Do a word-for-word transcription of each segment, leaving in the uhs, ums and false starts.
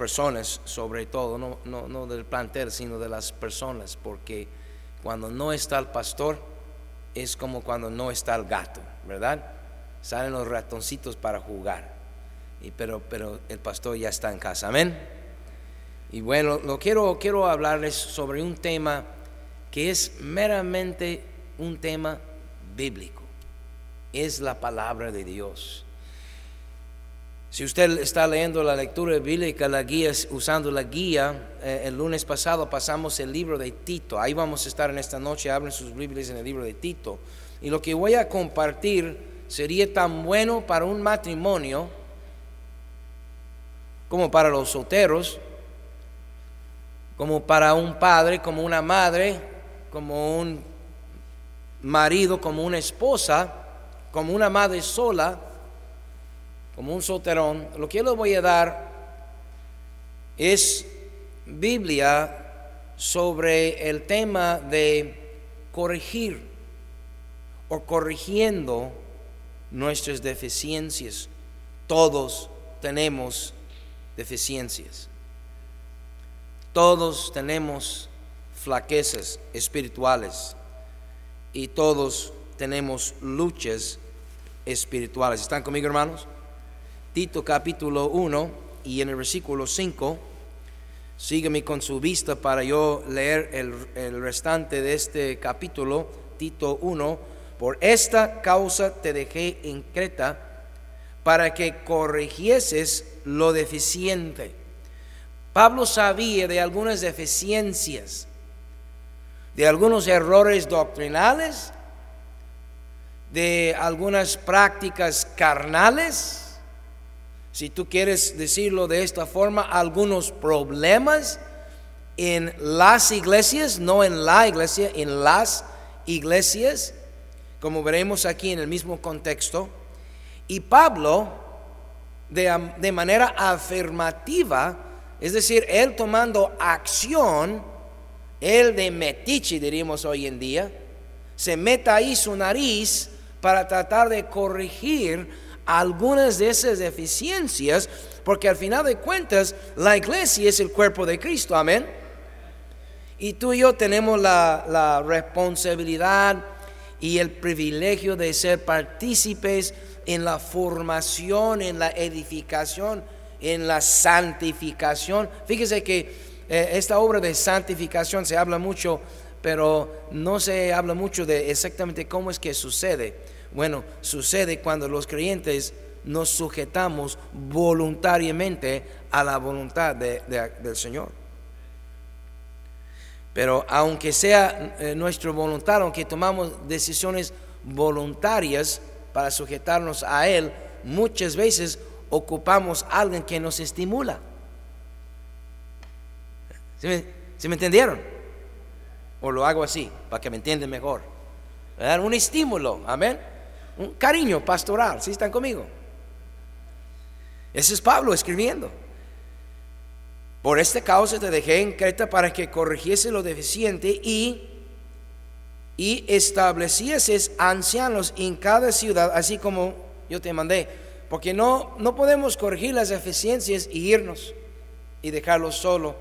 personas, sobre todo, no, no, no del plantel, sino de las personas, porque cuando no está el pastor es como cuando no está el gato, ¿verdad? Salen los ratoncitos para jugar, y pero, pero el pastor ya está en casa, amén. Y bueno, lo quiero, quiero hablarles sobre un tema que es meramente un tema bíblico, es la palabra de Dios. Si usted está leyendo la lectura bíblica, la guía, usando la guía, eh, el lunes pasado pasamos el libro de Tito. Ahí vamos a estar en esta noche, abren sus Biblias en el libro de Tito. Y lo que voy a compartir sería tan bueno para un matrimonio como para los solteros, como para un padre, como una madre, como un marido, como una esposa, como una madre sola, como un solterón. Lo que yo les voy a dar es Biblia sobre el tema de corregir o corrigiendo nuestras deficiencias. Todos tenemos deficiencias, todos tenemos flaquezas espirituales y todos tenemos luchas espirituales. ¿Están conmigo, hermanos? Tito capítulo uno y en el versículo cinco, sígueme con su vista para yo leer el, el restante de este capítulo. Tito uno: por esta causa te dejé en Creta, para que corrigieses lo deficiente. Pablo sabía de algunas deficiencias, de algunos errores doctrinales, de algunas prácticas carnales, si tú quieres decirlo de esta forma, algunos problemas en las iglesias, no en la iglesia, en las iglesias, como veremos aquí en el mismo contexto. Y Pablo, de, de manera afirmativa, es decir, él tomando acción, él de metiche, diríamos hoy en día, se meta ahí su nariz para tratar de corregir algunas de esas deficiencias, porque al final de cuentas la iglesia es el cuerpo de Cristo, amén. Y tú y yo tenemos la, la responsabilidad y el privilegio de ser partícipes en la formación, en la edificación, en la santificación. Fíjese que eh, esta obra de santificación se habla mucho, pero no se habla mucho de exactamente cómo es que sucede. Bueno, sucede cuando los creyentes nos sujetamos voluntariamente a la voluntad de, de, del Señor. Pero aunque sea eh, nuestra voluntad, aunque tomamos decisiones voluntarias para sujetarnos a Él, muchas veces ocupamos a alguien que nos estimula. ¿Sí me, ¿sí me entendieron? O lo hago así para que me entiendan mejor. ¿Verdad? Un estímulo, amén. Un cariño pastoral, ¿sí están conmigo? Ese es Pablo escribiendo. Por esta causa te dejé en Creta, para que corrigiese lo deficiente y, y establecieses ancianos en cada ciudad, así como yo te mandé. Porque no, no podemos corregir las deficiencias y irnos y dejarlos solo.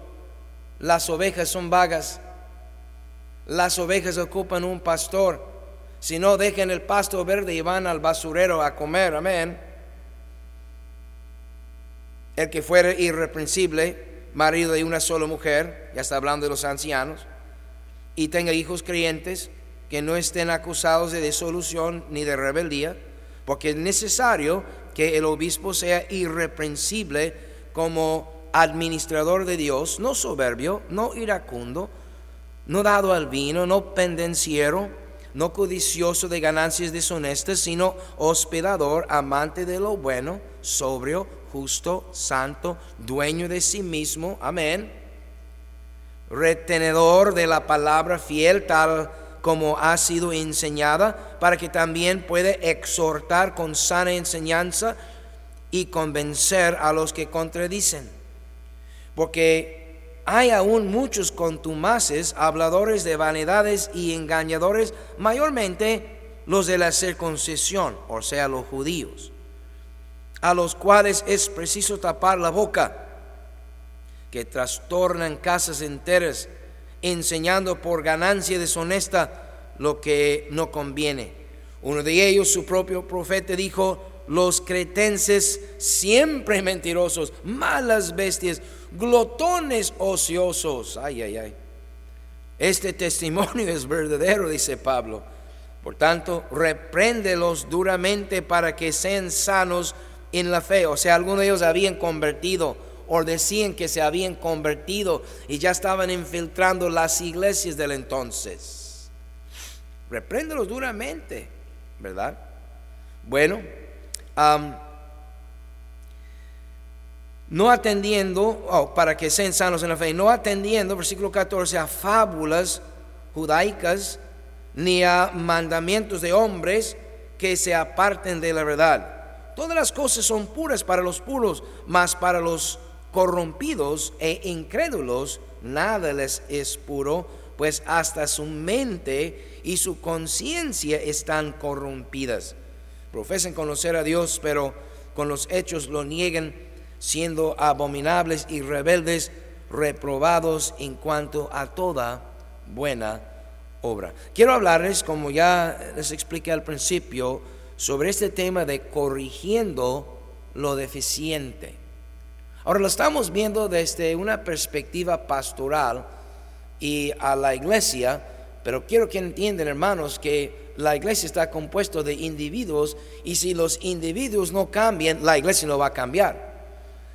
Las ovejas son vagas, las ovejas ocupan un pastor. Si no, dejan el pasto verde y van al basurero a comer, amén. El que fuera irreprensible, marido de una sola mujer, ya está hablando de los ancianos, y tenga hijos creyentes, que no estén acusados de desolución ni de rebeldía, porque es necesario que el obispo sea irreprensible como administrador de Dios, no soberbio, no iracundo, no dado al vino, no pendenciero, no codicioso de ganancias deshonestas, sino hospedador, amante de lo bueno, sobrio, justo, santo, dueño de sí mismo, amén, retenedor de la palabra fiel, tal como ha sido enseñada, para que también pueda exhortar con sana enseñanza y convencer a los que contradicen. Porque hay aún muchos contumaces, habladores de vanidades y engañadores, mayormente los de la circuncisión, o sea, los judíos, a los cuales es preciso tapar la boca, que trastornan casas enteras, enseñando por ganancia deshonesta lo que no conviene. Uno de ellos, su propio profeta, dijo: los cretenses, siempre mentirosos, malas bestias, glotones ociosos. Ay, ay, ay. Este testimonio es verdadero, dice Pablo. Por tanto, repréndelos duramente para que sean sanos en la fe. O sea, algunos de ellos habían convertido o decían que se habían convertido y ya estaban infiltrando las iglesias del entonces. Repréndelos duramente, ¿verdad? Bueno, um, no atendiendo, oh, para que sean sanos en la fe, no atendiendo, versículo catorce, a fábulas judaicas ni a mandamientos de hombres que se aparten de la verdad. Todas las cosas son puras para los puros, mas para los corrompidos e incrédulos nada les es puro, pues hasta su mente y su conciencia están corrompidas. Profesan conocer a Dios, pero con los hechos lo niegan, siendo abominables y rebeldes, reprobados en cuanto a toda buena obra. Quiero hablarles, como ya les expliqué al principio, sobre este tema de corrigiendo lo deficiente. Ahora lo estamos viendo desde una perspectiva pastoral y a la iglesia, pero quiero que entiendan, hermanos, que la iglesia está compuesta de individuos, y si los individuos no cambian, la iglesia no va a cambiar.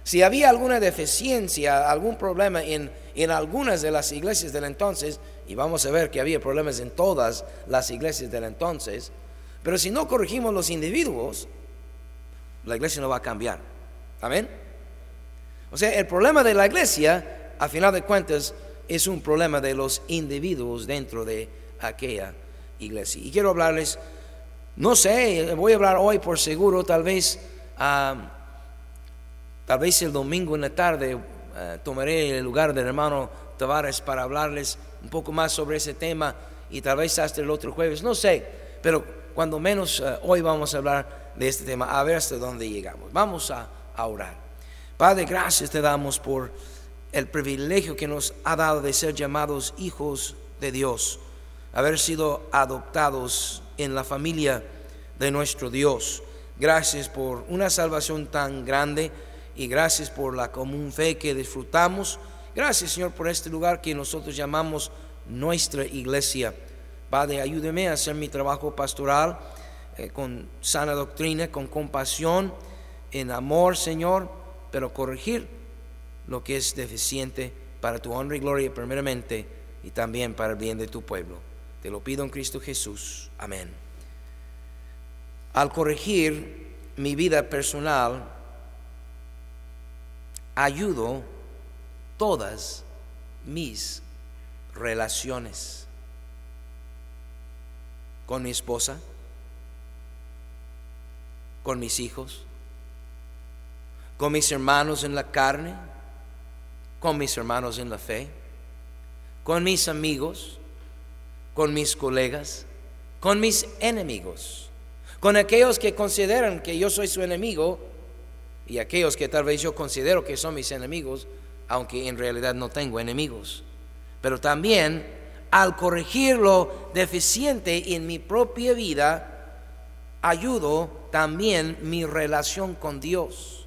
Si había alguna deficiencia, algún problema en, en algunas de las iglesias del entonces, y vamos a ver que había problemas en todas las iglesias del entonces, pero si no corregimos los individuos, la iglesia no va a cambiar. Amén. O sea, el problema de la iglesia, a final de cuentas, es un problema de los individuos dentro de aquella iglesia. Y quiero hablarles, no sé, voy a hablar hoy por seguro, tal vez uh, tal vez el domingo en la tarde uh, tomaré el lugar del hermano Tavares para hablarles un poco más sobre ese tema, y tal vez hasta el otro jueves, no sé, pero cuando menos uh, hoy vamos a hablar de este tema, a ver hasta dónde llegamos. Vamos a, a orar. Padre, gracias te damos por el privilegio que nos ha dado de ser llamados hijos de Dios, haber sido adoptados en la familia de nuestro Dios. Gracias por una salvación tan grande, y gracias por la común fe que disfrutamos. Gracias, Señor, por este lugar que nosotros llamamos nuestra iglesia. Padre, ayúdeme a hacer mi trabajo pastoral eh, con sana doctrina, con compasión, en amor, Señor, pero corregir lo que es deficiente para tu honra y gloria primeramente, y también para el bien de tu pueblo. Te lo pido en Cristo Jesús. Amén. Al corregir mi vida personal, ayudo todas mis relaciones con mi esposa, con mis hijos, con mis hermanos en la carne, con mis hermanos en la fe, con mis amigos, con mis colegas, con mis enemigos, con aquellos que consideran que yo soy su enemigo y aquellos que tal vez yo considero que son mis enemigos, aunque en realidad no tengo enemigos. Pero también, al corregir lo deficiente en mi propia vida, ayudo también mi relación con Dios.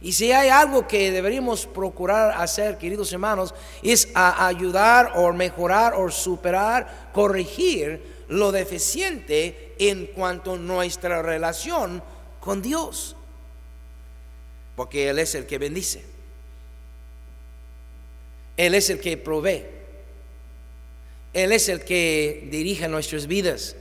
Y si hay algo que deberíamos procurar hacer, queridos hermanos, es a ayudar o mejorar o superar, corregir lo deficiente en cuanto a nuestra relación con Dios, porque Él es el que bendice, Él es el que provee, Él es el que dirige nuestras vidas.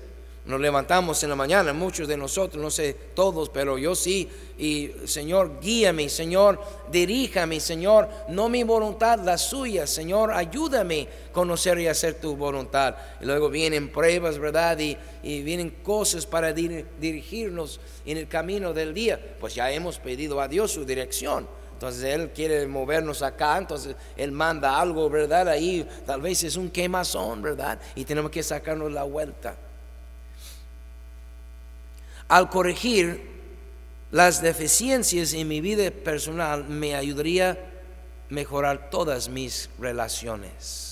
Nos levantamos en la mañana, muchos de nosotros, no sé todos, pero yo sí, y Señor, guíame, Señor, diríjame, Señor, no mi voluntad, la suya, Señor, ayúdame a conocer y hacer tu voluntad. Y luego vienen pruebas, ¿verdad? Y, y vienen cosas para dir, dirigirnos en el camino del día. Pues ya hemos pedido a Dios su dirección. Entonces Él quiere movernos acá, entonces Él manda algo, ¿verdad? Ahí tal vez es un quemazón, ¿verdad? Y tenemos que sacarnos la vuelta. Al corregir las deficiencias en mi vida personal, me ayudaría mejorar todas mis relaciones.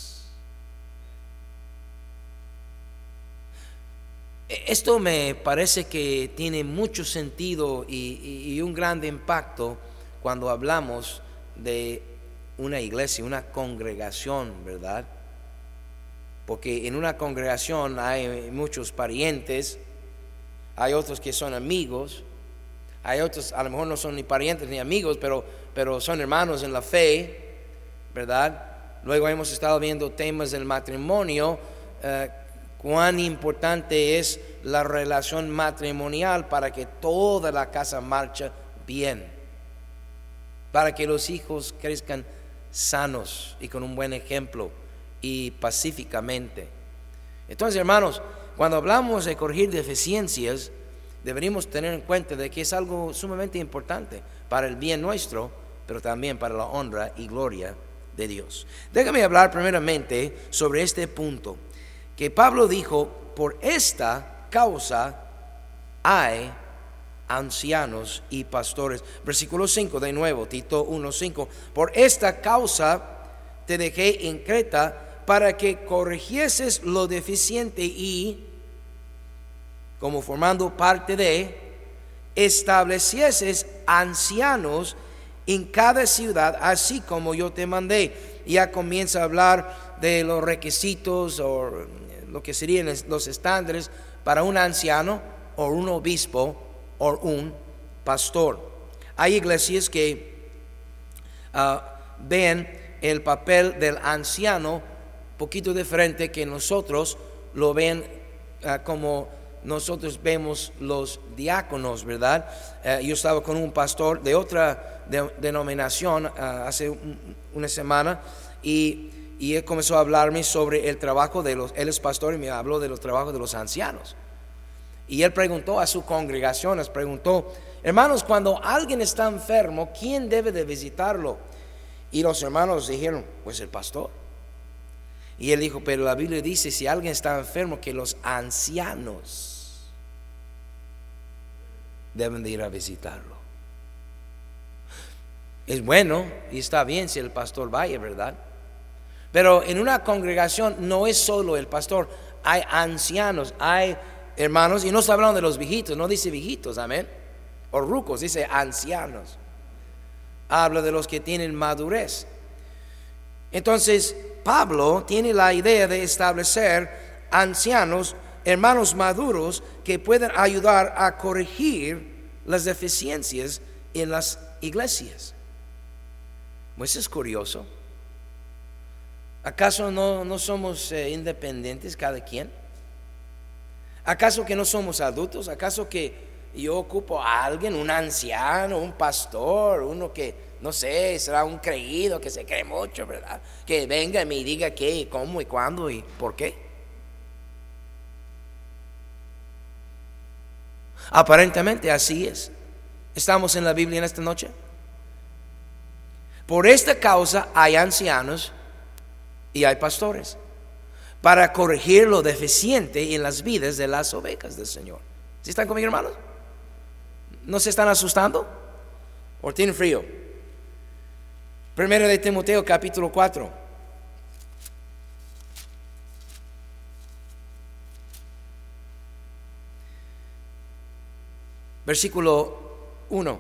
Esto me parece que tiene mucho sentido y, y, y un gran impacto cuando hablamos de una iglesia, una congregación, ¿verdad? Porque en una congregación hay muchos parientes, hay otros que son amigos, hay otros a lo mejor no son ni parientes ni amigos, pero, pero son hermanos en la fe, ¿verdad? Luego hemos estado viendo temas del matrimonio, eh, cuán importante es la relación matrimonial para que toda la casa marche bien, para que los hijos crezcan sanos y con un buen ejemplo y pacíficamente. Entonces, hermanos, cuando hablamos de corregir deficiencias, deberíamos tener en cuenta de que es algo sumamente importante para el bien nuestro, pero también para la honra y gloria de Dios. Déjame hablar primeramente sobre este punto que Pablo dijo: por esta causa hay ancianos y pastores. Versículo cinco de nuevo, Tito uno cinco. Por esta causa te dejé en Creta para que corrigieses lo deficiente y, como formando parte de, establecieses ancianos en cada ciudad, así como yo te mandé. Ya comienza a hablar de los requisitos o lo que serían los estándares para un anciano o un obispo o un pastor. Hay iglesias que uh, ven el papel del anciano un poquito diferente que nosotros lo ven uh, como nosotros vemos los diáconos, ¿verdad? Eh, yo estaba con un pastor de otra de, denominación uh, hace un, una semana y, y él comenzó a hablarme sobre el trabajo de los, él es pastor y me habló de los trabajos de los ancianos. Y él preguntó a su congregación, les preguntó: hermanos, cuando alguien está enfermo, ¿quién debe de visitarlo? Y los hermanos dijeron: pues el pastor. Y él dijo: pero la Biblia dice, si alguien está enfermo, que los ancianos deben de ir a visitarlo. Es bueno y está bien si el pastor vaya, ¿verdad? Pero en una congregación no es solo el pastor, hay ancianos, hay hermanos. Y no está hablando de los viejitos, no dice viejitos, amén, o rucos, dice ancianos. Habla de los que tienen madurez. Entonces Pablo tiene la idea de establecer ancianos, hermanos maduros que pueden ayudar a corregir las deficiencias en las iglesias. Pues es curioso. ¿Acaso no, no somos eh, independientes cada quien? ¿Acaso que no somos adultos? ¿Acaso que yo ocupo a alguien, un anciano, un pastor, uno que, no sé, será un creído que se cree mucho, ¿verdad? Que venga y me diga qué y cómo y cuándo y por qué. Aparentemente así es. Estamos en la Biblia en esta noche. Por esta causa hay ancianos y hay pastores para corregir lo deficiente en las vidas de las ovejas del Señor. ¿Sí están conmigo, hermanos? ¿No se están asustando? ¿O tienen frío? Primero de Timoteo capítulo cuatro. Versículo uno.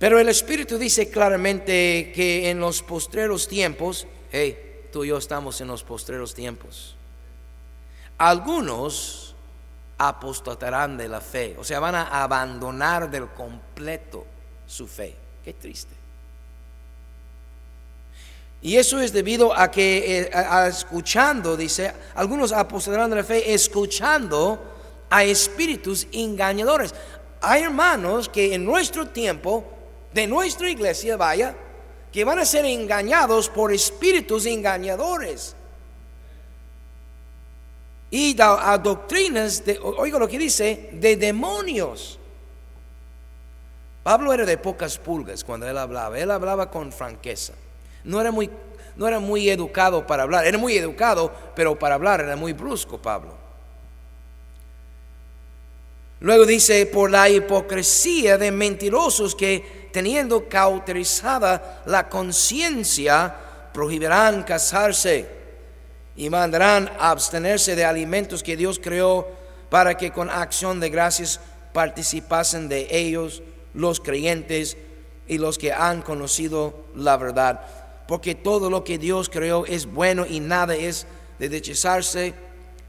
Pero el Espíritu dice claramente que en los postreros tiempos, hey, tú y yo estamos en los postreros tiempos, algunos apostatarán de la fe, o sea, van a abandonar del completo su fe. Qué triste. Y eso es debido a que a, a escuchando, dice, algunos apostatarán de la fe escuchando a espíritus engañadores. Hay hermanos que en nuestro tiempo, de nuestra iglesia, vaya, que van a ser engañados por espíritus engañadores y a doctrinas de, oiga lo que dice, de demonios. Pablo era de pocas pulgas cuando él hablaba. Él hablaba con franqueza. No era muy, no era muy educado para hablar. Era muy educado, pero para hablar era muy brusco Pablo. Luego dice: por la hipocresía de mentirosos que teniendo cauterizada la conciencia, prohibirán casarse y mandarán a abstenerse de alimentos que Dios creó para que con acción de gracias participasen de ellos los creyentes y los que han conocido la verdad. Porque todo lo que Dios creó es bueno y nada es de desecharse,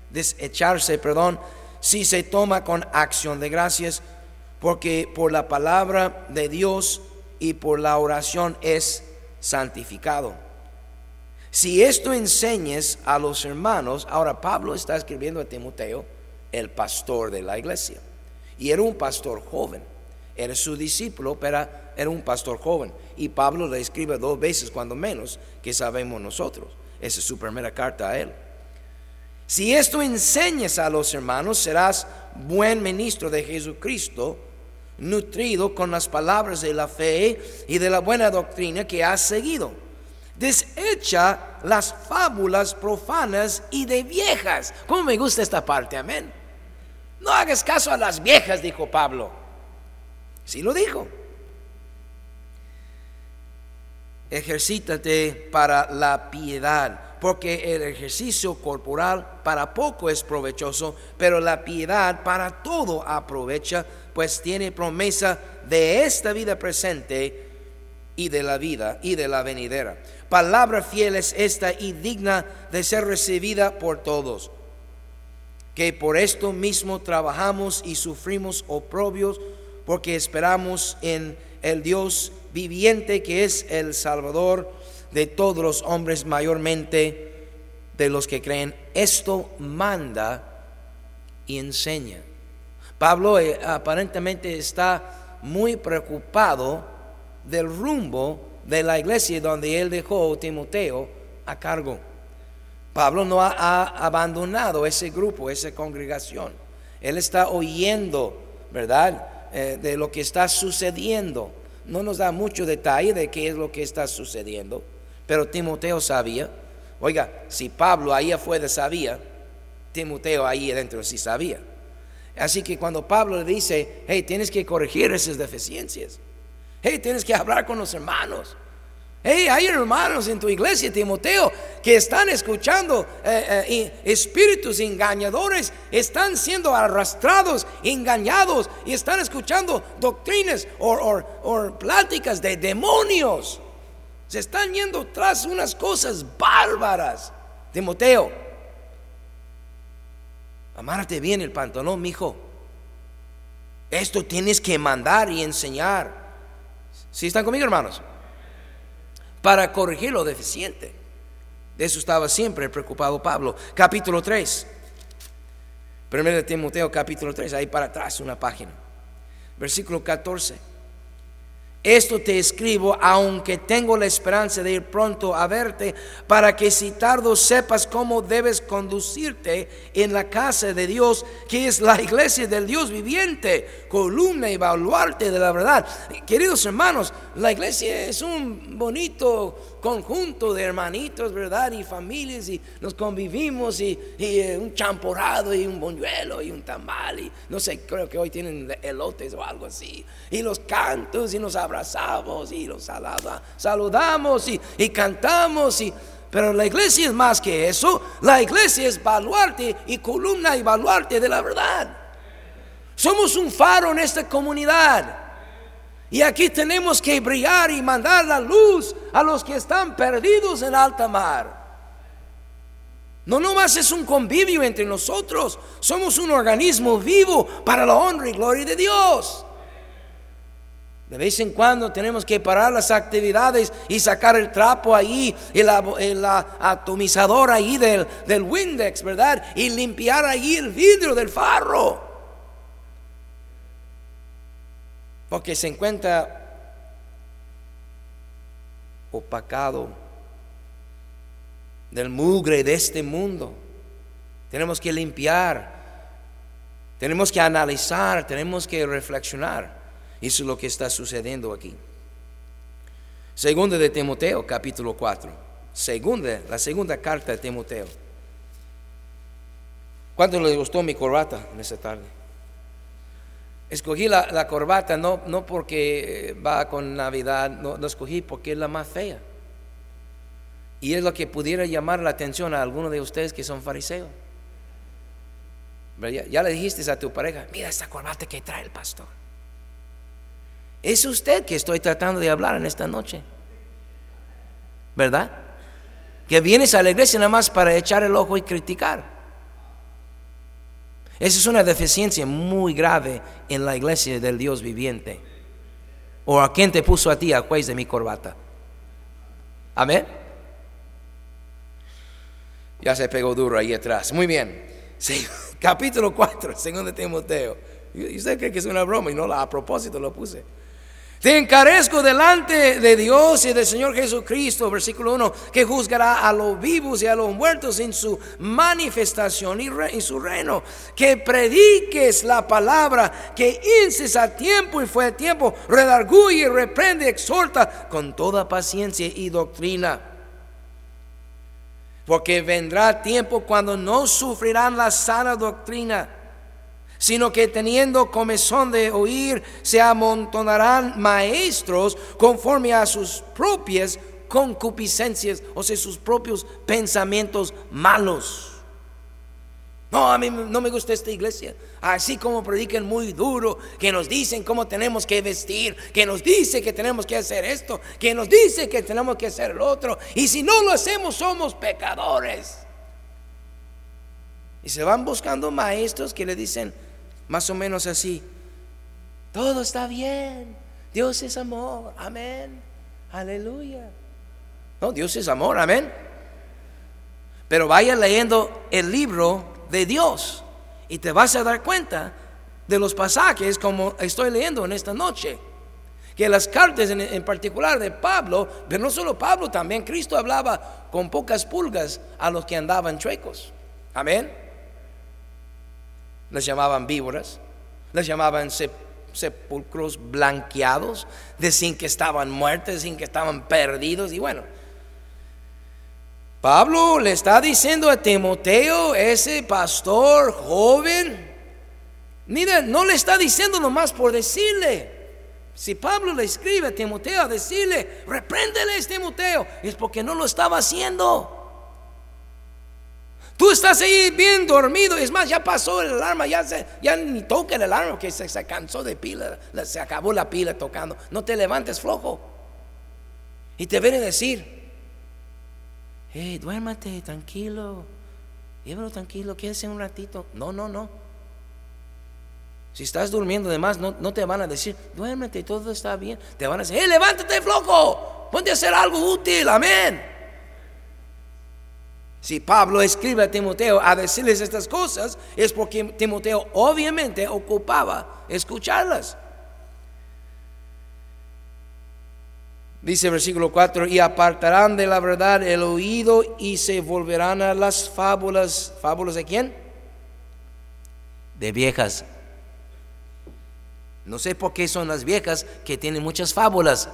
desecharse, perdón, si se toma con acción de gracias, porque por la palabra de Dios y por la oración es santificado. Si esto enseñes a los hermanos, ahora Pablo está escribiendo a Timoteo, el pastor de la iglesia, y era un pastor joven, era su discípulo, pero era un pastor joven. Y Pablo le escribe dos veces cuando menos que sabemos nosotros. Esa es su primera carta a él. Si esto enseñas a los hermanos, serás buen ministro de Jesucristo, nutrido con las palabras de la fe y de la buena doctrina que has seguido. Desecha las fábulas profanas y de viejas. ¿Cómo me gusta esta parte? Amén. No hagas caso a las viejas, dijo Pablo. Sí lo dijo. Ejercítate para la piedad, porque el ejercicio corporal para poco es provechoso, pero la piedad para todo aprovecha, pues tiene promesa de esta vida presente y de la vida y de la venidera. Palabra fiel es esta y digna de ser recibida por todos, que por esto mismo trabajamos y sufrimos oprobios, porque esperamos en el Dios viviente, que es el Salvador de todos los hombres, mayormente de los que creen. Esto manda y enseña. Pablo eh, aparentemente está muy preocupado del rumbo de la iglesia donde él dejó a Timoteo a cargo. Pablo no ha, ha abandonado ese grupo, esa congregación. Él está oyendo, ¿verdad?, eh, de lo que está sucediendo. No nos da mucho detalle de qué es lo que está sucediendo, pero Timoteo sabía. Oiga, si Pablo ahí afuera sabía, Timoteo ahí adentro sí sabía. Así que cuando Pablo le dice, hey, tienes que corregir esas deficiencias, hey, tienes que hablar con los hermanos, hey, hay hermanos en tu iglesia, Timoteo, que están escuchando eh, eh, espíritus engañadores, están siendo arrastrados, engañados, y están escuchando doctrinas o pláticas de demonios. Se están yendo tras unas cosas bárbaras. Timoteo, amárrate bien el pantalón, mijo. Esto tienes que mandar y enseñar. ¿Sí están conmigo, hermanos? Para corregir lo deficiente. De eso estaba siempre preocupado Pablo. Capítulo tres, primero de Timoteo capítulo tres, ahí para atrás una página, versículo catorce. Esto te escribo, aunque tengo la esperanza de ir pronto a verte, para que si tardo sepas cómo debes conducirte en la casa de Dios, que es la iglesia del Dios viviente, columna y baluarte de la verdad. Queridos hermanos, la iglesia es un bonito conjunto de hermanitos, ¿verdad?, y familias, y nos convivimos, y, y un champorado, y un buñuelo, y un tamal, y no sé, creo que hoy tienen elotes o algo así, y los cantos, y nos abrazamos abrazamos y los saludamos y, y cantamos y, pero la iglesia es más que eso. La iglesia es baluarte y columna y baluarte de la verdad. Somos un faro en esta comunidad, y aquí tenemos que brillar y mandar la luz a los que están perdidos en alta mar. No nomás es un convivio entre nosotros, somos un organismo vivo para la honra y gloria de Dios. De vez en cuando tenemos que parar las actividades y sacar el trapo ahí, el, el atomizador ahí del, del Windex, ¿verdad?, y limpiar ahí el vidrio del farro, porque se encuentra opacado del mugre de este mundo. Tenemos que limpiar, tenemos que analizar, tenemos que reflexionar. Eso es lo que está sucediendo aquí. Segunda de Timoteo, capítulo cuatro. Segunda, la segunda carta de Timoteo. ¿Cuánto les gustó mi corbata en esta tarde? Escogí la, la corbata no, no porque va con Navidad, no, no escogí porque es la más fea. Y es lo que pudiera llamar la atención a alguno de ustedes que son fariseos. Ya, ya le dijiste a tu pareja, mira esta corbata que trae el pastor. Es usted que estoy tratando de hablar en esta noche, ¿verdad? Que vienes a la iglesia nada más para echar el ojo y criticar. Esa es una deficiencia muy grave en la iglesia del Dios viviente. ¿O a quién te puso a ti a juez de mi corbata? Amén. Ya se pegó duro ahí atrás. Muy bien. Sí, capítulo cuatro, segundo Timoteo. Y usted cree que es una broma y no, la, a propósito lo puse. Te encarezco delante de Dios y del Señor Jesucristo, versículo uno, que juzgará a los vivos y a los muertos en su manifestación y re, en su reino. Que prediques la palabra, que inces a tiempo y fuera de tiempo, redarguye, reprende, exhorta con toda paciencia y doctrina. Porque vendrá tiempo cuando no sufrirán la sana doctrina, sino que teniendo comezón de oír, se amontonarán maestros conforme a sus propias concupiscencias, o sea, sus propios pensamientos malos. No, a mí no me gusta esta iglesia, así como predican muy duro, que nos dicen cómo tenemos que vestir, que nos dice que tenemos que hacer esto, que nos dice que tenemos que hacer lo otro, y si no lo hacemos somos pecadores. Y se van buscando maestros que le dicen más o menos así: todo está bien, Dios es amor, amén, aleluya. No, Dios es amor, amén. Pero vaya leyendo el libro de Dios y te vas a dar cuenta de los pasajes como estoy leyendo en esta noche, que las cartas en, en particular de Pablo, pero no solo Pablo, también Cristo hablaba con pocas pulgas a los que andaban chuecos, amén. Les llamaban víboras, les llamaban sep- sepulcros blanqueados, decían que estaban muertos, decían que estaban perdidos. Y bueno, Pablo le está diciendo a Timoteo, ese pastor joven, mira, no le está diciendo nomás por decirle. Si Pablo le escribe a Timoteo a decirle, repréndeles Timoteo, es porque no lo estaba haciendo. Tú estás ahí bien dormido, es más, ya pasó el alarma, ya, se, ya ni toca el alarma, que se, se cansó de pila, se acabó la pila tocando. No te levantes flojo. Y te viene a decir, hey, duérmate, tranquilo, llévalo tranquilo, quédese un ratito. No, no, no. Si estás durmiendo de más, no, no te van a decir, duérmete, todo está bien. Te van a decir, hey, levántate flojo, ponte a hacer algo útil, amén. Si Pablo escribe a Timoteo a decirles estas cosas, es porque Timoteo obviamente ocupaba escucharlas. Dice versículo cuatro, y apartarán de la verdad el oído y se volverán a las fábulas. ¿Fábulas de quién? De viejas. No sé por qué son las viejas que tienen muchas fábulas.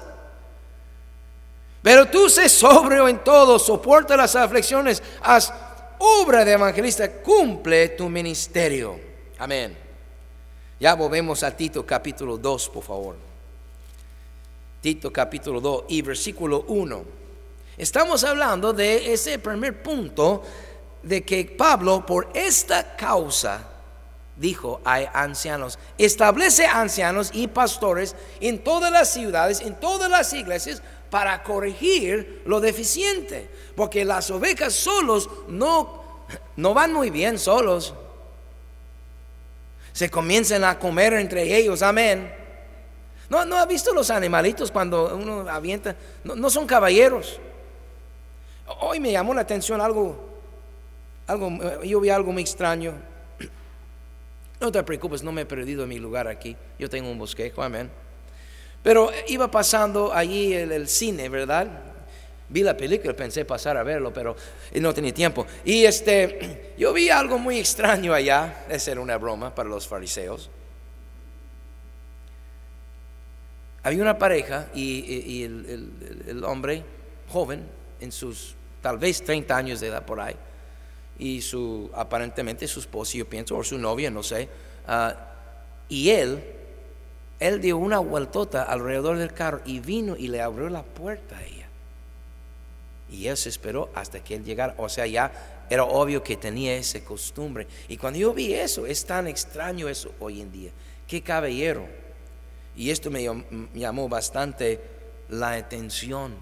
Pero tú sé sobrio en todo, soporta las aflicciones, haz obra de evangelista, cumple tu ministerio. Amén. Ya volvemos a Tito capítulo dos, por favor. Tito capítulo dos y versículo uno. Estamos hablando de ese primer punto de que Pablo, por esta causa, dijo, hay ancianos, establece ancianos y pastores en todas las ciudades, en todas las iglesias, para corregir lo deficiente, porque las ovejas solos no, no van muy bien solos. Se comienzan a comer entre ellos, amén. No, no ha visto los animalitos cuando uno avienta, no, no son caballeros. Hoy me llamó la atención algo, algo, yo vi algo muy extraño. No te preocupes, no me he perdido mi lugar aquí. Yo tengo un bosquejo, amén. Pero iba pasando allí el, el cine, ¿verdad? Vi la película, pensé pasar a verlo, pero no tenía tiempo. Y este, yo vi algo muy extraño allá. Esa era una broma para los fariseos. Había una pareja y, y, y el, el, el hombre joven, en sus tal vez treinta años de edad por ahí, y su aparentemente su esposa, yo pienso, o su novia, no sé, uh, y él Él dio una vueltota alrededor del carro y vino y le abrió la puerta a ella. Y él se esperó hasta que él llegara. O sea, ya era obvio que tenía esa costumbre. Y cuando yo vi eso, es tan extraño eso hoy en día. ¡Qué caballero! Y esto me llamó bastante la atención.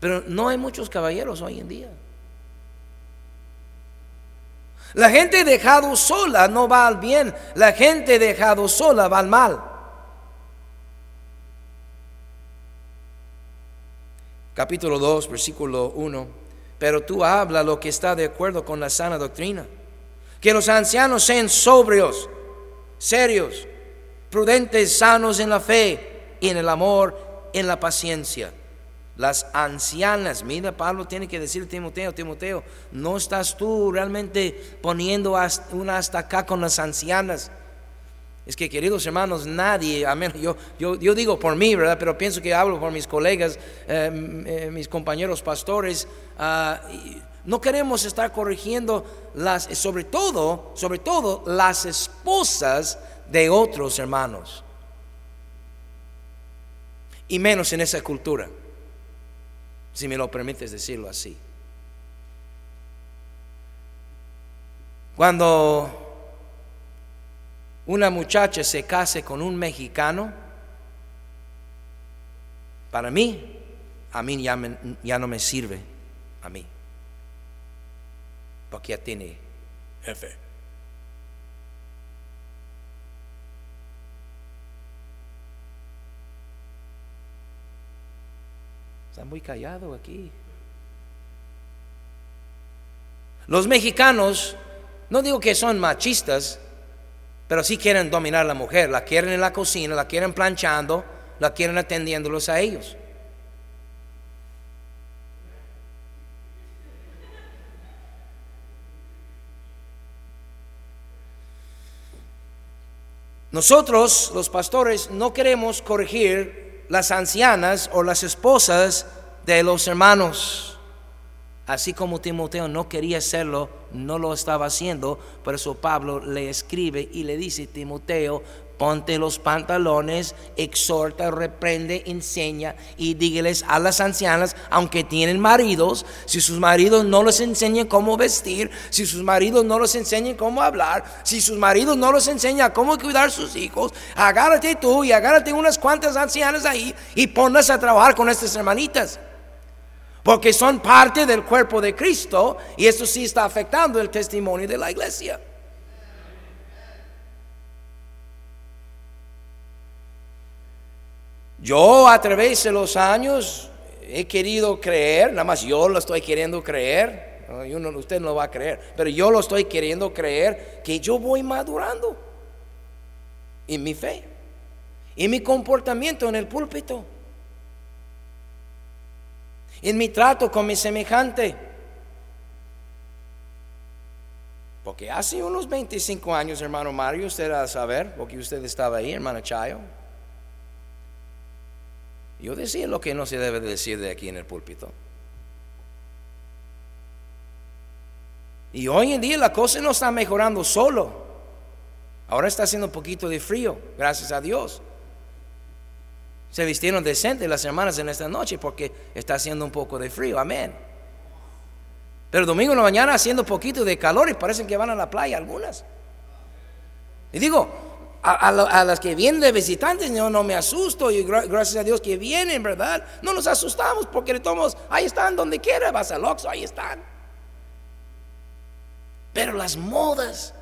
Pero no hay muchos caballeros hoy en día. La gente dejado sola no va al bien. La gente dejado sola va al mal. Capítulo dos, versículo uno. Pero tú habla lo que está de acuerdo con la sana doctrina. Que los ancianos sean sobrios, serios, prudentes, sanos en la fe y en el amor, en la paciencia. Las ancianas, mira, Pablo tiene que decir a Timoteo, Timoteo, no estás tú realmente poniendo una hasta acá con las ancianas. Es que, queridos hermanos, nadie, a menos yo, yo, yo digo por mí, ¿verdad? Pero pienso que hablo por mis colegas, eh, mis compañeros pastores. Uh, no queremos estar corrigiendo las, sobre todo, sobre todo las esposas de otros hermanos. Y menos en esa cultura, si me lo permites decirlo así. Cuando una muchacha se case con un mexicano, para mí, a mí ya, me, ya no me sirve a mí, porque ya tiene jefe. Está muy callado aquí. Los mexicanos, no digo que son machistas, pero sí quieren dominar a la mujer, la quieren en la cocina, la quieren planchando, la quieren atendiéndolos a ellos. Nosotros, los pastores, no queremos corregir las ancianas o las esposas de los hermanos. Así como Timoteo no quería hacerlo, no lo estaba haciendo. Por eso Pablo le escribe y le dice: Timoteo, ponte los pantalones, exhorta, reprende, enseña, y dígueles a las ancianas, aunque tienen maridos, si sus maridos no les enseñan cómo vestir, si sus maridos no les enseñan cómo hablar, si sus maridos no les enseñan cómo cuidar sus hijos, agárrate tú y agárrate unas cuantas ancianas ahí y ponlas a trabajar con estas hermanitas, porque son parte del cuerpo de Cristo, y esto sí está afectando el testimonio de la iglesia. Yo a través de los años he querido creer, nada más yo lo estoy queriendo creer, uno, usted no lo va a creer, pero yo lo estoy queriendo creer, que yo voy madurando en mi fe, en mi comportamiento en el púlpito, en mi trato con mi semejante. Porque hace unos veinticinco años, hermano Mario, usted va a saber, porque usted estaba ahí, hermana Chayo, yo decía lo que no se debe decir de aquí en el púlpito. Y hoy en día la cosa no está mejorando solo. Ahora está haciendo un poquito de frío, gracias a Dios. Se vistieron decentes las hermanas en esta noche porque está haciendo un poco de frío, amén. Pero domingo en la mañana haciendo poquito de calor y parecen que van a la playa algunas. Y digo, a, a, a las que vienen de visitantes, yo no me asusto, y gracias a Dios que vienen, ¿verdad? No nos asustamos porque todos ahí están donde quiera, vas al Oxxo, ahí están. Pero las modas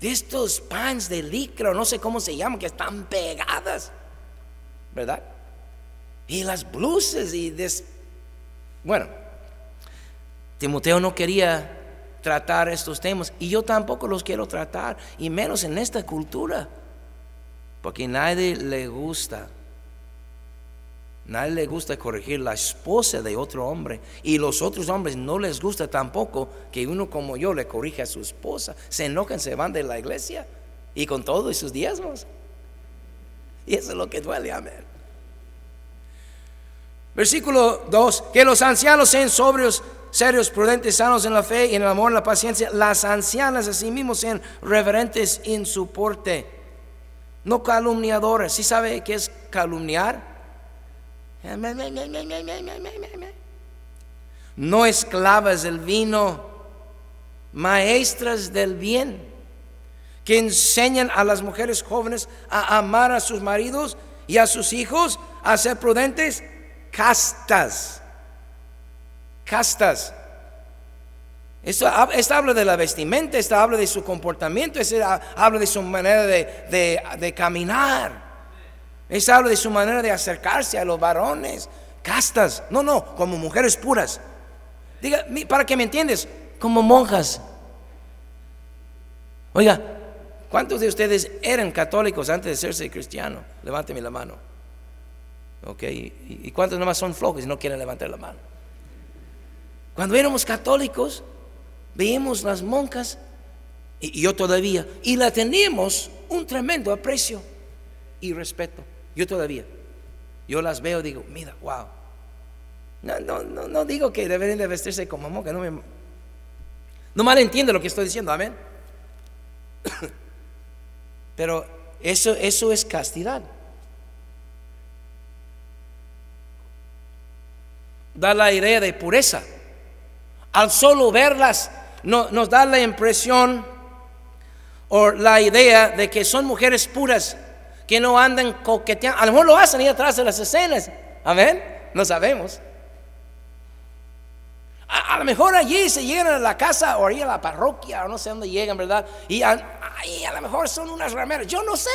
de estos pants de licra, no sé cómo se llaman, que están pegadas, ¿verdad? Y las blusas y des... Bueno, Timoteo no quería tratar estos temas, y yo tampoco los quiero tratar, y menos en esta cultura, porque nadie le gusta Nadie le gusta corregir la esposa de otro hombre, y los otros hombres no les gusta tampoco que uno como yo le corrija a su esposa. Se enojan, se van de la iglesia, y con todo y sus diezmos. Y eso es lo que duele, amén. Versículo dos: que los ancianos sean sobrios, serios, prudentes, sanos en la fe y en el amor, en la paciencia. Las ancianas asimismo sean reverentes en su porte. no calumniadores. ¿Sí sabe qué es calumniar? No esclavas del vino, maestras del bien, que enseñan a las mujeres jóvenes a amar a sus maridos y a sus hijos, a ser prudentes, castas. Castas. Esta, esta habla de la vestimenta, esta habla de su comportamiento, esta habla de su manera de, de, de caminar, esta habla de su manera de acercarse a los varones. Castas, no, no, como mujeres puras. Diga, para que me entiendes, como monjas. Oiga, ¿cuántos de ustedes eran católicos antes de serse cristiano? Levánteme la mano. Ok, ¿y, y cuántos nomás son flojos y no quieren levantar la mano? Cuando éramos católicos, veíamos las monjas, y, y yo todavía, y la teníamos un tremendo aprecio y respeto. Yo todavía, yo las veo, digo, mira, wow. No, no, no, no digo que deberían de vestirse como monjas, no me, no malentiende lo que estoy diciendo, amén. Pero eso, eso es castidad. Da la idea de pureza. Al solo verlas no, nos da la impresión o la idea de que son mujeres puras, que no andan coqueteando. A lo mejor lo hacen ahí atrás de las escenas, amén, no sabemos. A, a lo mejor allí se llegan a la casa o ahí a la parroquia, o no sé dónde llegan, ¿verdad? Y a, ahí a lo mejor son unas rameras, yo no sé.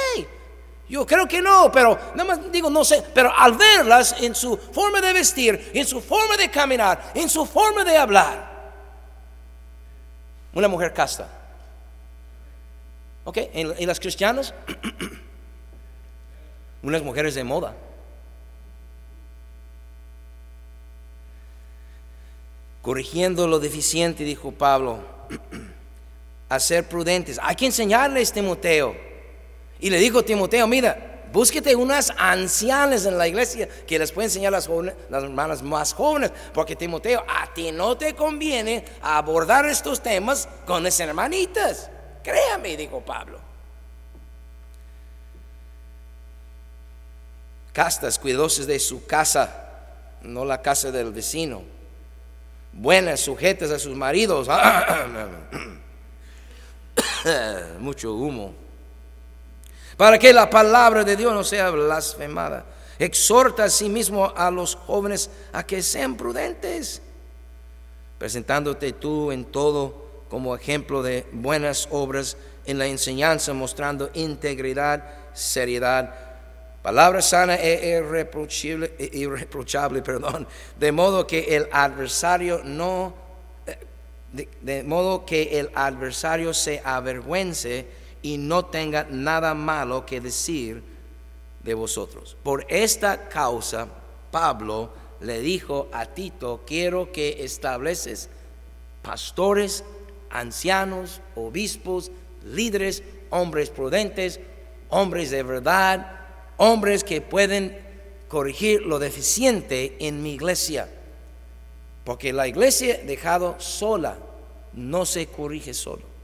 Yo creo que no, pero nada más digo no sé, pero al verlas en su forma de vestir, en su forma de caminar, en su forma de hablar, una mujer casta. Ok, en, en las cristianas, unas mujeres de moda. Corrigiendo lo deficiente, dijo Pablo, a ser prudentes. Hay que enseñarles, Timoteo. Y le dijo Timoteo, mira, búsquete unas ancianas en la iglesia que les pueden enseñar las, jóvenes, las hermanas más jóvenes, porque Timoteo, a ti no te conviene abordar estos temas con las hermanitas. Créame, dijo Pablo. Castas, cuidadosas de su casa, no la casa del vecino. Buenas, sujetas a sus maridos. Mucho humo. Para que la palabra de Dios no sea blasfemada. Exhorta a sí mismo a los jóvenes a que sean prudentes, presentándote tú en todo como ejemplo de buenas obras en la enseñanza, mostrando integridad, seriedad, palabra sana e irreprochable, irreprochable perdón, de modo que el adversario no, de, de modo que el adversario se avergüence y no tenga nada malo que decir de vosotros. Por esta causa, Pablo le dijo a Tito, quiero que estableces pastores, ancianos, obispos, líderes, hombres prudentes, hombres de verdad, hombres que pueden corregir lo deficiente en mi iglesia. Porque la iglesia dejado sola no se corrige solo.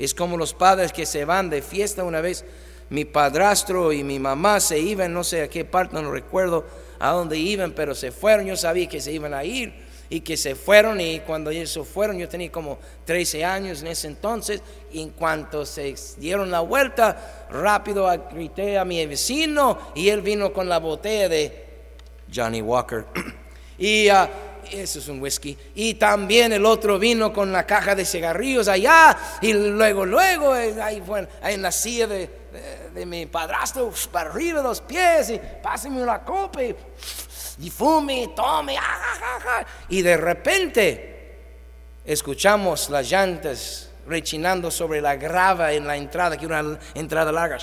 Es como los padres que se van de fiesta. Una vez mi padrastro y mi mamá se iban, no sé a qué parte, no recuerdo a dónde iban, pero se fueron. Yo sabía que se iban a ir y que se fueron, y cuando ellos se fueron, yo tenía como trece años en ese entonces, y en cuanto se dieron la vuelta, rápido grité a mi vecino, y él vino con la botella de Johnny Walker. Y... Uh, eso es un whisky. Y también el otro vino con la caja de cigarrillos allá. Y luego, luego, ahí bueno, en la silla de, de, de mi padrastro, para arriba los pies, y páseme una copa, y, y fume, y tome. Y de repente escuchamos las llantas rechinando sobre la grava en la entrada, que una entrada larga,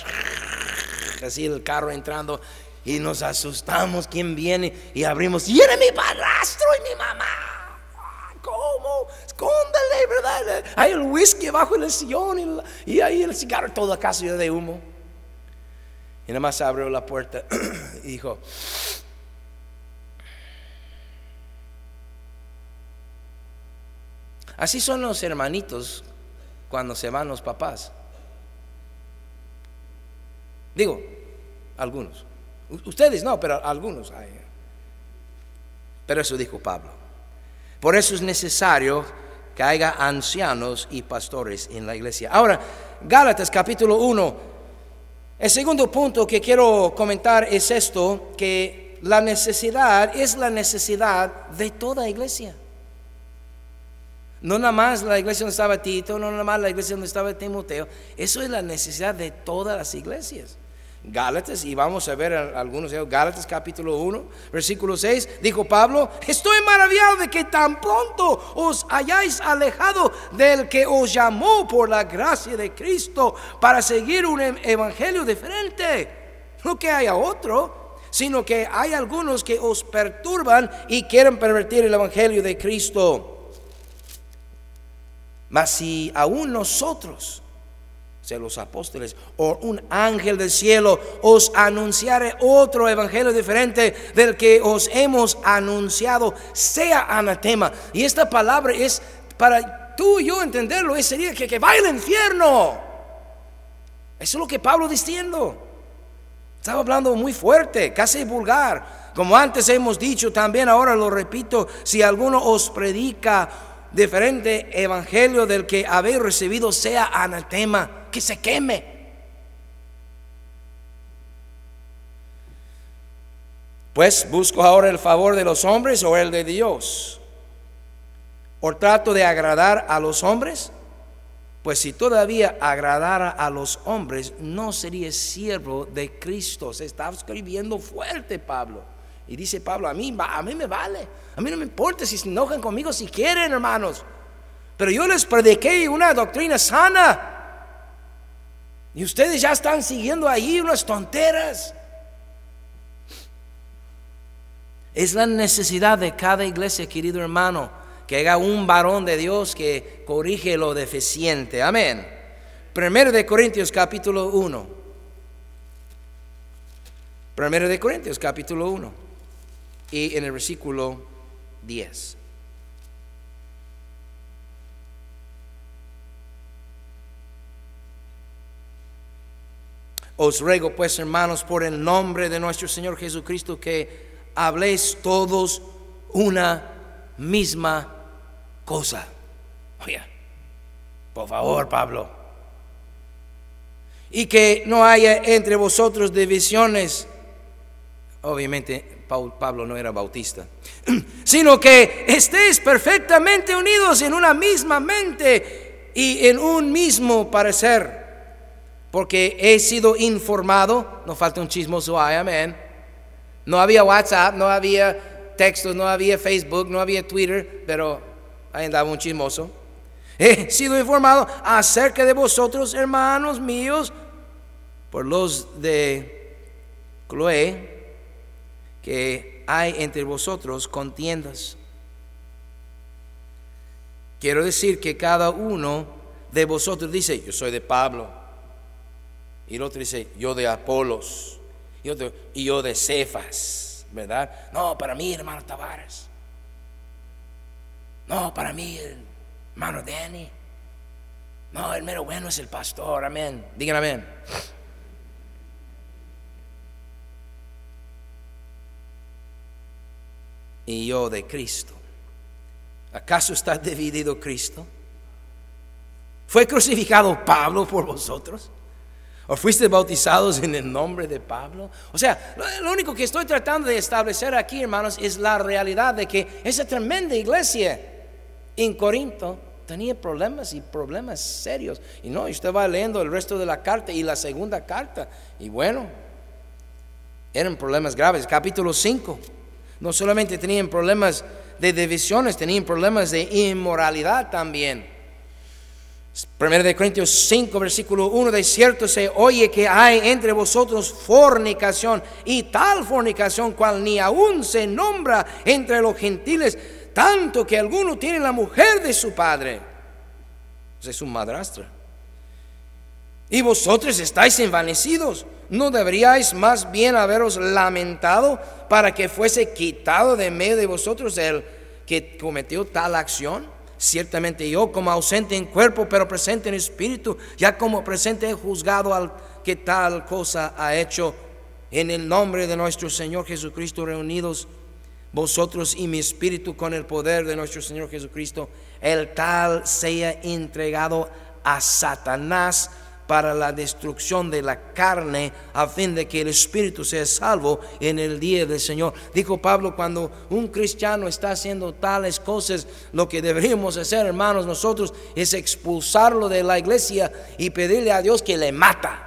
así el carro entrando. Y nos asustamos, ¿quién viene? Y abrimos, y era mi padrastro y mi mamá. ¿Cómo? Escóndale, ¿verdad? Hay el whisky bajo el sillón, y, el, y ahí el cigarro, toda casa de humo. Y nada más abrió la puerta y dijo, así son los hermanitos cuando se van los papás. Digo, algunos. Ustedes no, pero algunos hay. Pero eso dijo Pablo. Por eso es necesario que haya ancianos y pastores en la iglesia. Ahora, Gálatas capítulo uno. El segundo punto que quiero comentar es esto, que la necesidad es la necesidad de toda iglesia. No nada más la iglesia donde estaba Tito, no nada más la iglesia donde estaba Timoteo. Eso es la necesidad de todas las iglesias. Gálatas, y vamos a ver algunos de ellos. Gálatas capítulo uno, versículo seis, dijo Pablo: estoy maravillado de que tan pronto os hayáis alejado del que os llamó por la gracia de Cristo para seguir un evangelio diferente. No que haya otro, sino que hay algunos que os perturban y quieren pervertir el evangelio de Cristo. Mas si aún nosotros, los apóstoles, o un ángel del cielo os anunciare otro evangelio diferente del que os hemos anunciado, sea anatema. Y esta palabra es para tú y yo entenderlo, es sería que, que vaya al infierno. Eso es lo que Pablo diciendo. Estaba hablando muy fuerte, casi vulgar. Como antes hemos dicho también, ahora lo repito: si alguno os predica diferente evangelio del que habéis recibido, sea anatema, que se queme. Pues busco ahora el favor de los hombres o el de Dios, o trato de agradar a los hombres. Pues si todavía agradara a los hombres, no sería siervo de Cristo. Se está escribiendo fuerte Pablo. Y dice Pablo: a mí, a mí me vale, a mí no me importa si se enojan conmigo, si quieren, hermanos. Pero yo les prediqué una doctrina sana, y ustedes ya están siguiendo ahí unas tonteras. Es la necesidad de cada iglesia, querido hermano, que haya un varón de Dios que corrige lo deficiente. Amén. Primero de Corintios capítulo uno. Primero de Corintios capítulo uno. Y en el versículo diez. Os ruego pues, hermanos, por el nombre de nuestro Señor Jesucristo, que habléis todos una misma cosa. Oye, por favor, Pablo. Y que no haya entre vosotros divisiones. Obviamente Pablo no era bautista, sino que estéis perfectamente unidos en una misma mente y en un mismo parecer. Porque he sido informado, no falta un chismoso, ay, amén. No había WhatsApp, no había textos, no había Facebook, no había Twitter, pero ahí andaba un chismoso. He sido informado acerca de vosotros, hermanos míos, por los de Cloé, que hay entre vosotros contiendas. Quiero decir que cada uno de vosotros dice: yo soy de Pablo, y el otro dice: yo de Apolos, y otro: y yo de Cefas, ¿verdad? No, para mí, hermano Tavares. No, para mí, hermano Danny. No, el mero bueno es el pastor. Amén. Digan amén. Y yo de Cristo. ¿Acaso está dividido Cristo? ¿Fue crucificado Pablo por vosotros? ¿O fuiste bautizados en el nombre de Pablo? O sea, lo, lo único que estoy tratando de establecer aquí, hermanos, es la realidad de que esa tremenda iglesia en Corinto tenía problemas, y problemas serios. Y no, usted va leyendo el resto de la carta y la segunda carta, y bueno, eran problemas graves. Capítulo cinco. No solamente tenían problemas de divisiones, tenían problemas de inmoralidad también. Primero de Corintios cinco, versículo uno: de cierto se oye que hay entre vosotros fornicación, y tal fornicación cual ni aún se nombra entre los gentiles, tanto que alguno tiene la mujer de su padre, es su madrastra. Y vosotros estáis envanecidos. ¿No deberíais más bien haberos lamentado para que fuese quitado de medio de vosotros el que cometió tal acción? Ciertamente yo, como ausente en cuerpo pero presente en espíritu, ya como presente he juzgado al que tal cosa ha hecho. En el nombre de nuestro Señor Jesucristo, reunidos vosotros y mi espíritu con el poder de nuestro Señor Jesucristo, el tal sea entregado a Satanás para la destrucción de la carne, a fin de que el espíritu sea salvo en el día del Señor. Dijo Pablo, cuando un cristiano está haciendo tales cosas, lo que deberíamos hacer, hermanos, nosotros es expulsarlo de la iglesia y pedirle a Dios que le mata.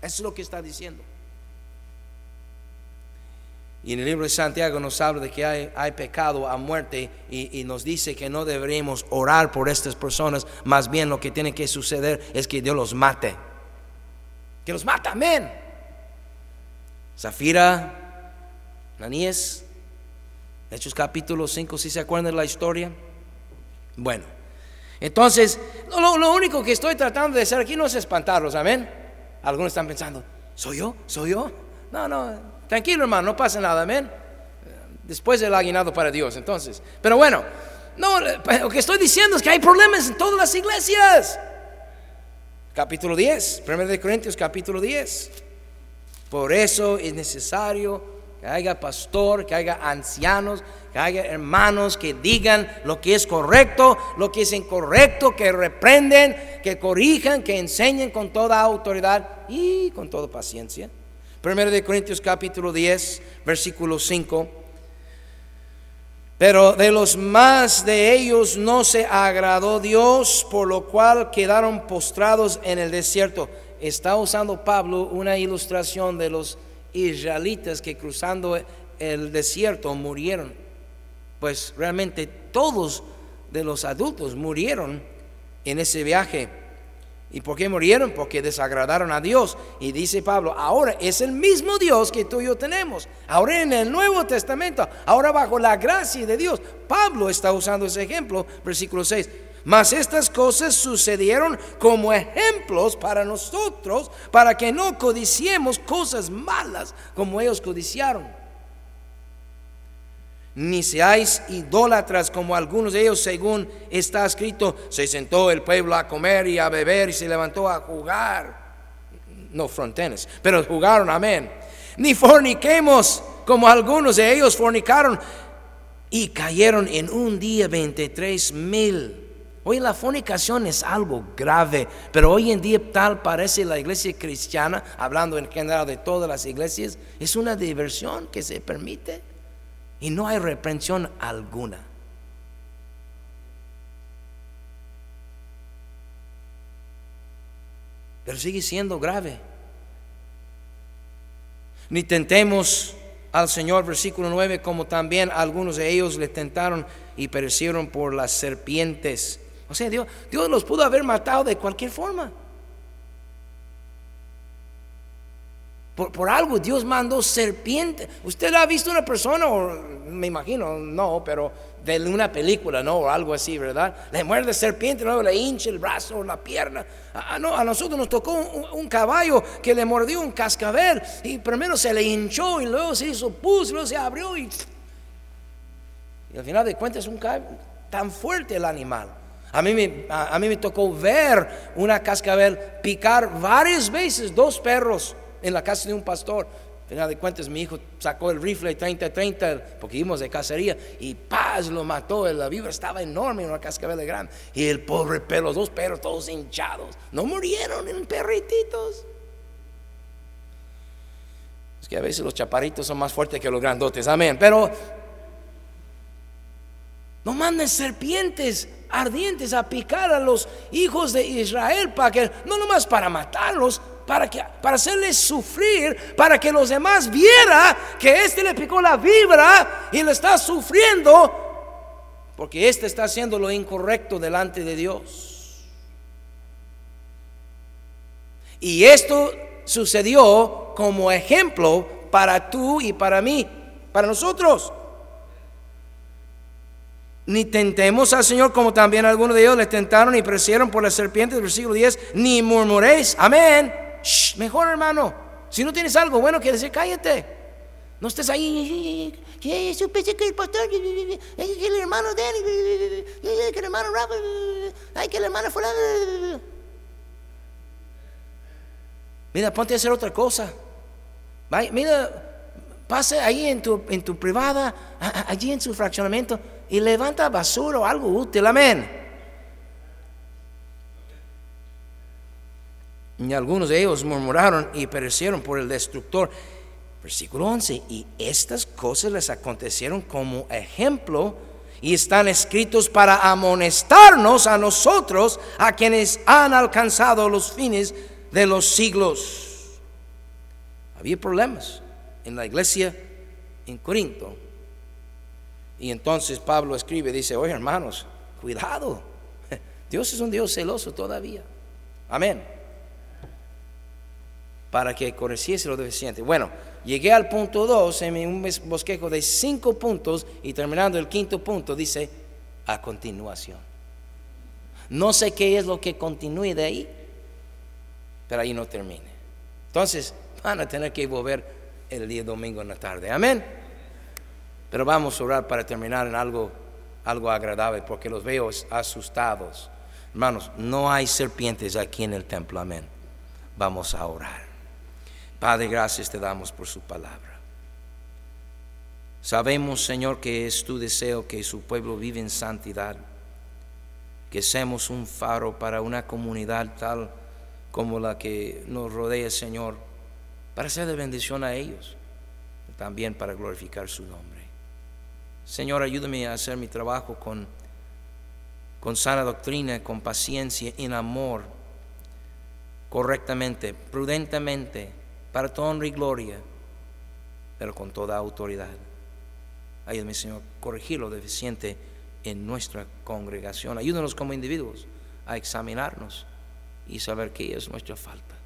Eso es lo que está diciendo. Y en el libro de Santiago nos habla de que hay, hay pecado a muerte, y, y nos dice que no deberíamos orar por estas personas. Más bien lo que tiene que suceder es que Dios los mate. Que los mate, amén. Zafira, Naníes, Hechos capítulo cinco, si ¿sí se acuerdan de la historia? Bueno, entonces lo, lo único que estoy tratando de hacer aquí no es espantarlos, amén. Algunos están pensando, ¿soy yo? ¿Soy yo? No, no. Tranquilo, hermano, no pasa nada, amén. Después del aguinaldo para Dios, entonces. Pero bueno, no, lo que estoy diciendo es que hay problemas en todas las iglesias. Capítulo diez, primera de Corintios, capítulo diez. Por eso es necesario que haya pastor, que haya ancianos, que haya hermanos que digan lo que es correcto, lo que es incorrecto, que reprenden, que corrijan, que enseñen con toda autoridad y con toda paciencia. Primero de Corintios capítulo diez, versículo cinco. Pero de los más de ellos no se agradó Dios, por lo cual quedaron postrados en el desierto. Está usando Pablo una ilustración de los israelitas que cruzando el desierto murieron. Pues realmente todos de los adultos murieron en ese viaje. ¿Y por qué murieron? Porque desagradaron a Dios. Y dice Pablo, ahora es el mismo Dios que tú y yo tenemos. Ahora en el Nuevo Testamento, ahora bajo la gracia de Dios. Pablo está usando ese ejemplo, versículo seis. Mas estas cosas sucedieron como ejemplos para nosotros, para que no codiciemos cosas malas como ellos codiciaron. Ni seáis idólatras como algunos de ellos, según está escrito, se sentó el pueblo a comer y a beber y se levantó a jugar. No frontenes, pero jugaron, amén. Ni forniquemos como algunos de ellos fornicaron y cayeron en un día veintitrés mil. Hoy la fornicación es algo grave, pero hoy en día tal parece la iglesia cristiana, hablando en general de todas las iglesias, es una diversión que se permite. Y no hay reprensión alguna. Pero sigue siendo grave. Ni tentemos al Señor, versículo nueve, como también algunos de ellos le tentaron y perecieron por las serpientes. O sea, Dios, Dios los pudo haber matado de cualquier forma. Por, por algo Dios mandó serpiente. ¿Usted ha visto una persona? O, me imagino, no, pero de una película, ¿no? O algo así, ¿verdad? Le muerde serpiente, luego le hincha el brazo o la pierna. A, no, a nosotros nos tocó un, un caballo que le mordió un cascabel y primero se le hinchó y luego se hizo pus, luego se abrió y, y al final de cuentas es un caballo tan fuerte el animal. A mí, me, a, a mí me tocó ver una cascabel picar varias veces dos perros en la casa de un pastor. Al final de cuentas mi hijo sacó el rifle treinta treinta, porque íbamos de cacería, y paz, lo mató. La víbora estaba enorme, en una cascabel grande, y el pobre perro, los dos perros todos hinchados. No murieron en perrititos. Es que a veces los chaparritos son más fuertes que los grandotes, amén. Pero no manden serpientes ardientes a picar a los hijos de Israel, para que, no nomás para matarlos, Para, que, para hacerles sufrir, para que los demás viera que este le picó la víbora y le está sufriendo, porque este está haciendo lo incorrecto delante de Dios. Y esto sucedió como ejemplo para tú y para mí, para nosotros. Ni tentemos al Señor como también algunos de ellos le tentaron y perecieron por las serpientes, versículo diez. Ni murmuréis, amén. Shh, mejor, hermano, si no tienes algo bueno que decir, cállate. No estés ahí. Yo pensé que el pastor, que el hermano Danny, que el hermano Rafa, que el hermano fulano. Mira, ponte a hacer otra cosa. Vaya, mira, pase ahí en tu, en tu privada, a, allí en su fraccionamiento, y levanta basura o algo útil. Amén. Y algunos de ellos murmuraron y perecieron por el destructor. Versículo once. Y estas cosas les acontecieron como ejemplo y están escritos para amonestarnos a nosotros, a quienes han alcanzado los fines de los siglos. Había problemas en la iglesia en Corinto. Y entonces Pablo escribe, dice: oye, hermanos, cuidado. Dios es un Dios celoso todavía. Amén. Para que corrigiese lo deficiente. Bueno, llegué al punto dos en un bosquejo de cinco puntos, y terminando el quinto punto dice: a continuación. No sé qué es lo que continúe de ahí, pero ahí no termine. Entonces van a tener que volver el día domingo en la tarde. Amén. Pero vamos a orar para terminar en algo, algo agradable, porque los veo asustados. Hermanos, no hay serpientes aquí en el templo. Amén. Vamos a orar. Padre, gracias te damos por su palabra. Sabemos, Señor, que es tu deseo que su pueblo viva en santidad, que seamos un faro para una comunidad tal como la que nos rodea, Señor, para ser de bendición a ellos, también para glorificar su nombre. Señor, ayúdame a hacer mi trabajo con, con sana doctrina, con paciencia, en amor, correctamente, prudentemente, para tu honra y gloria, pero con toda autoridad. Ayúdame, Señor, a corregir lo deficiente en nuestra congregación. Ayúdanos como individuos a examinarnos y saber qué es nuestra falta.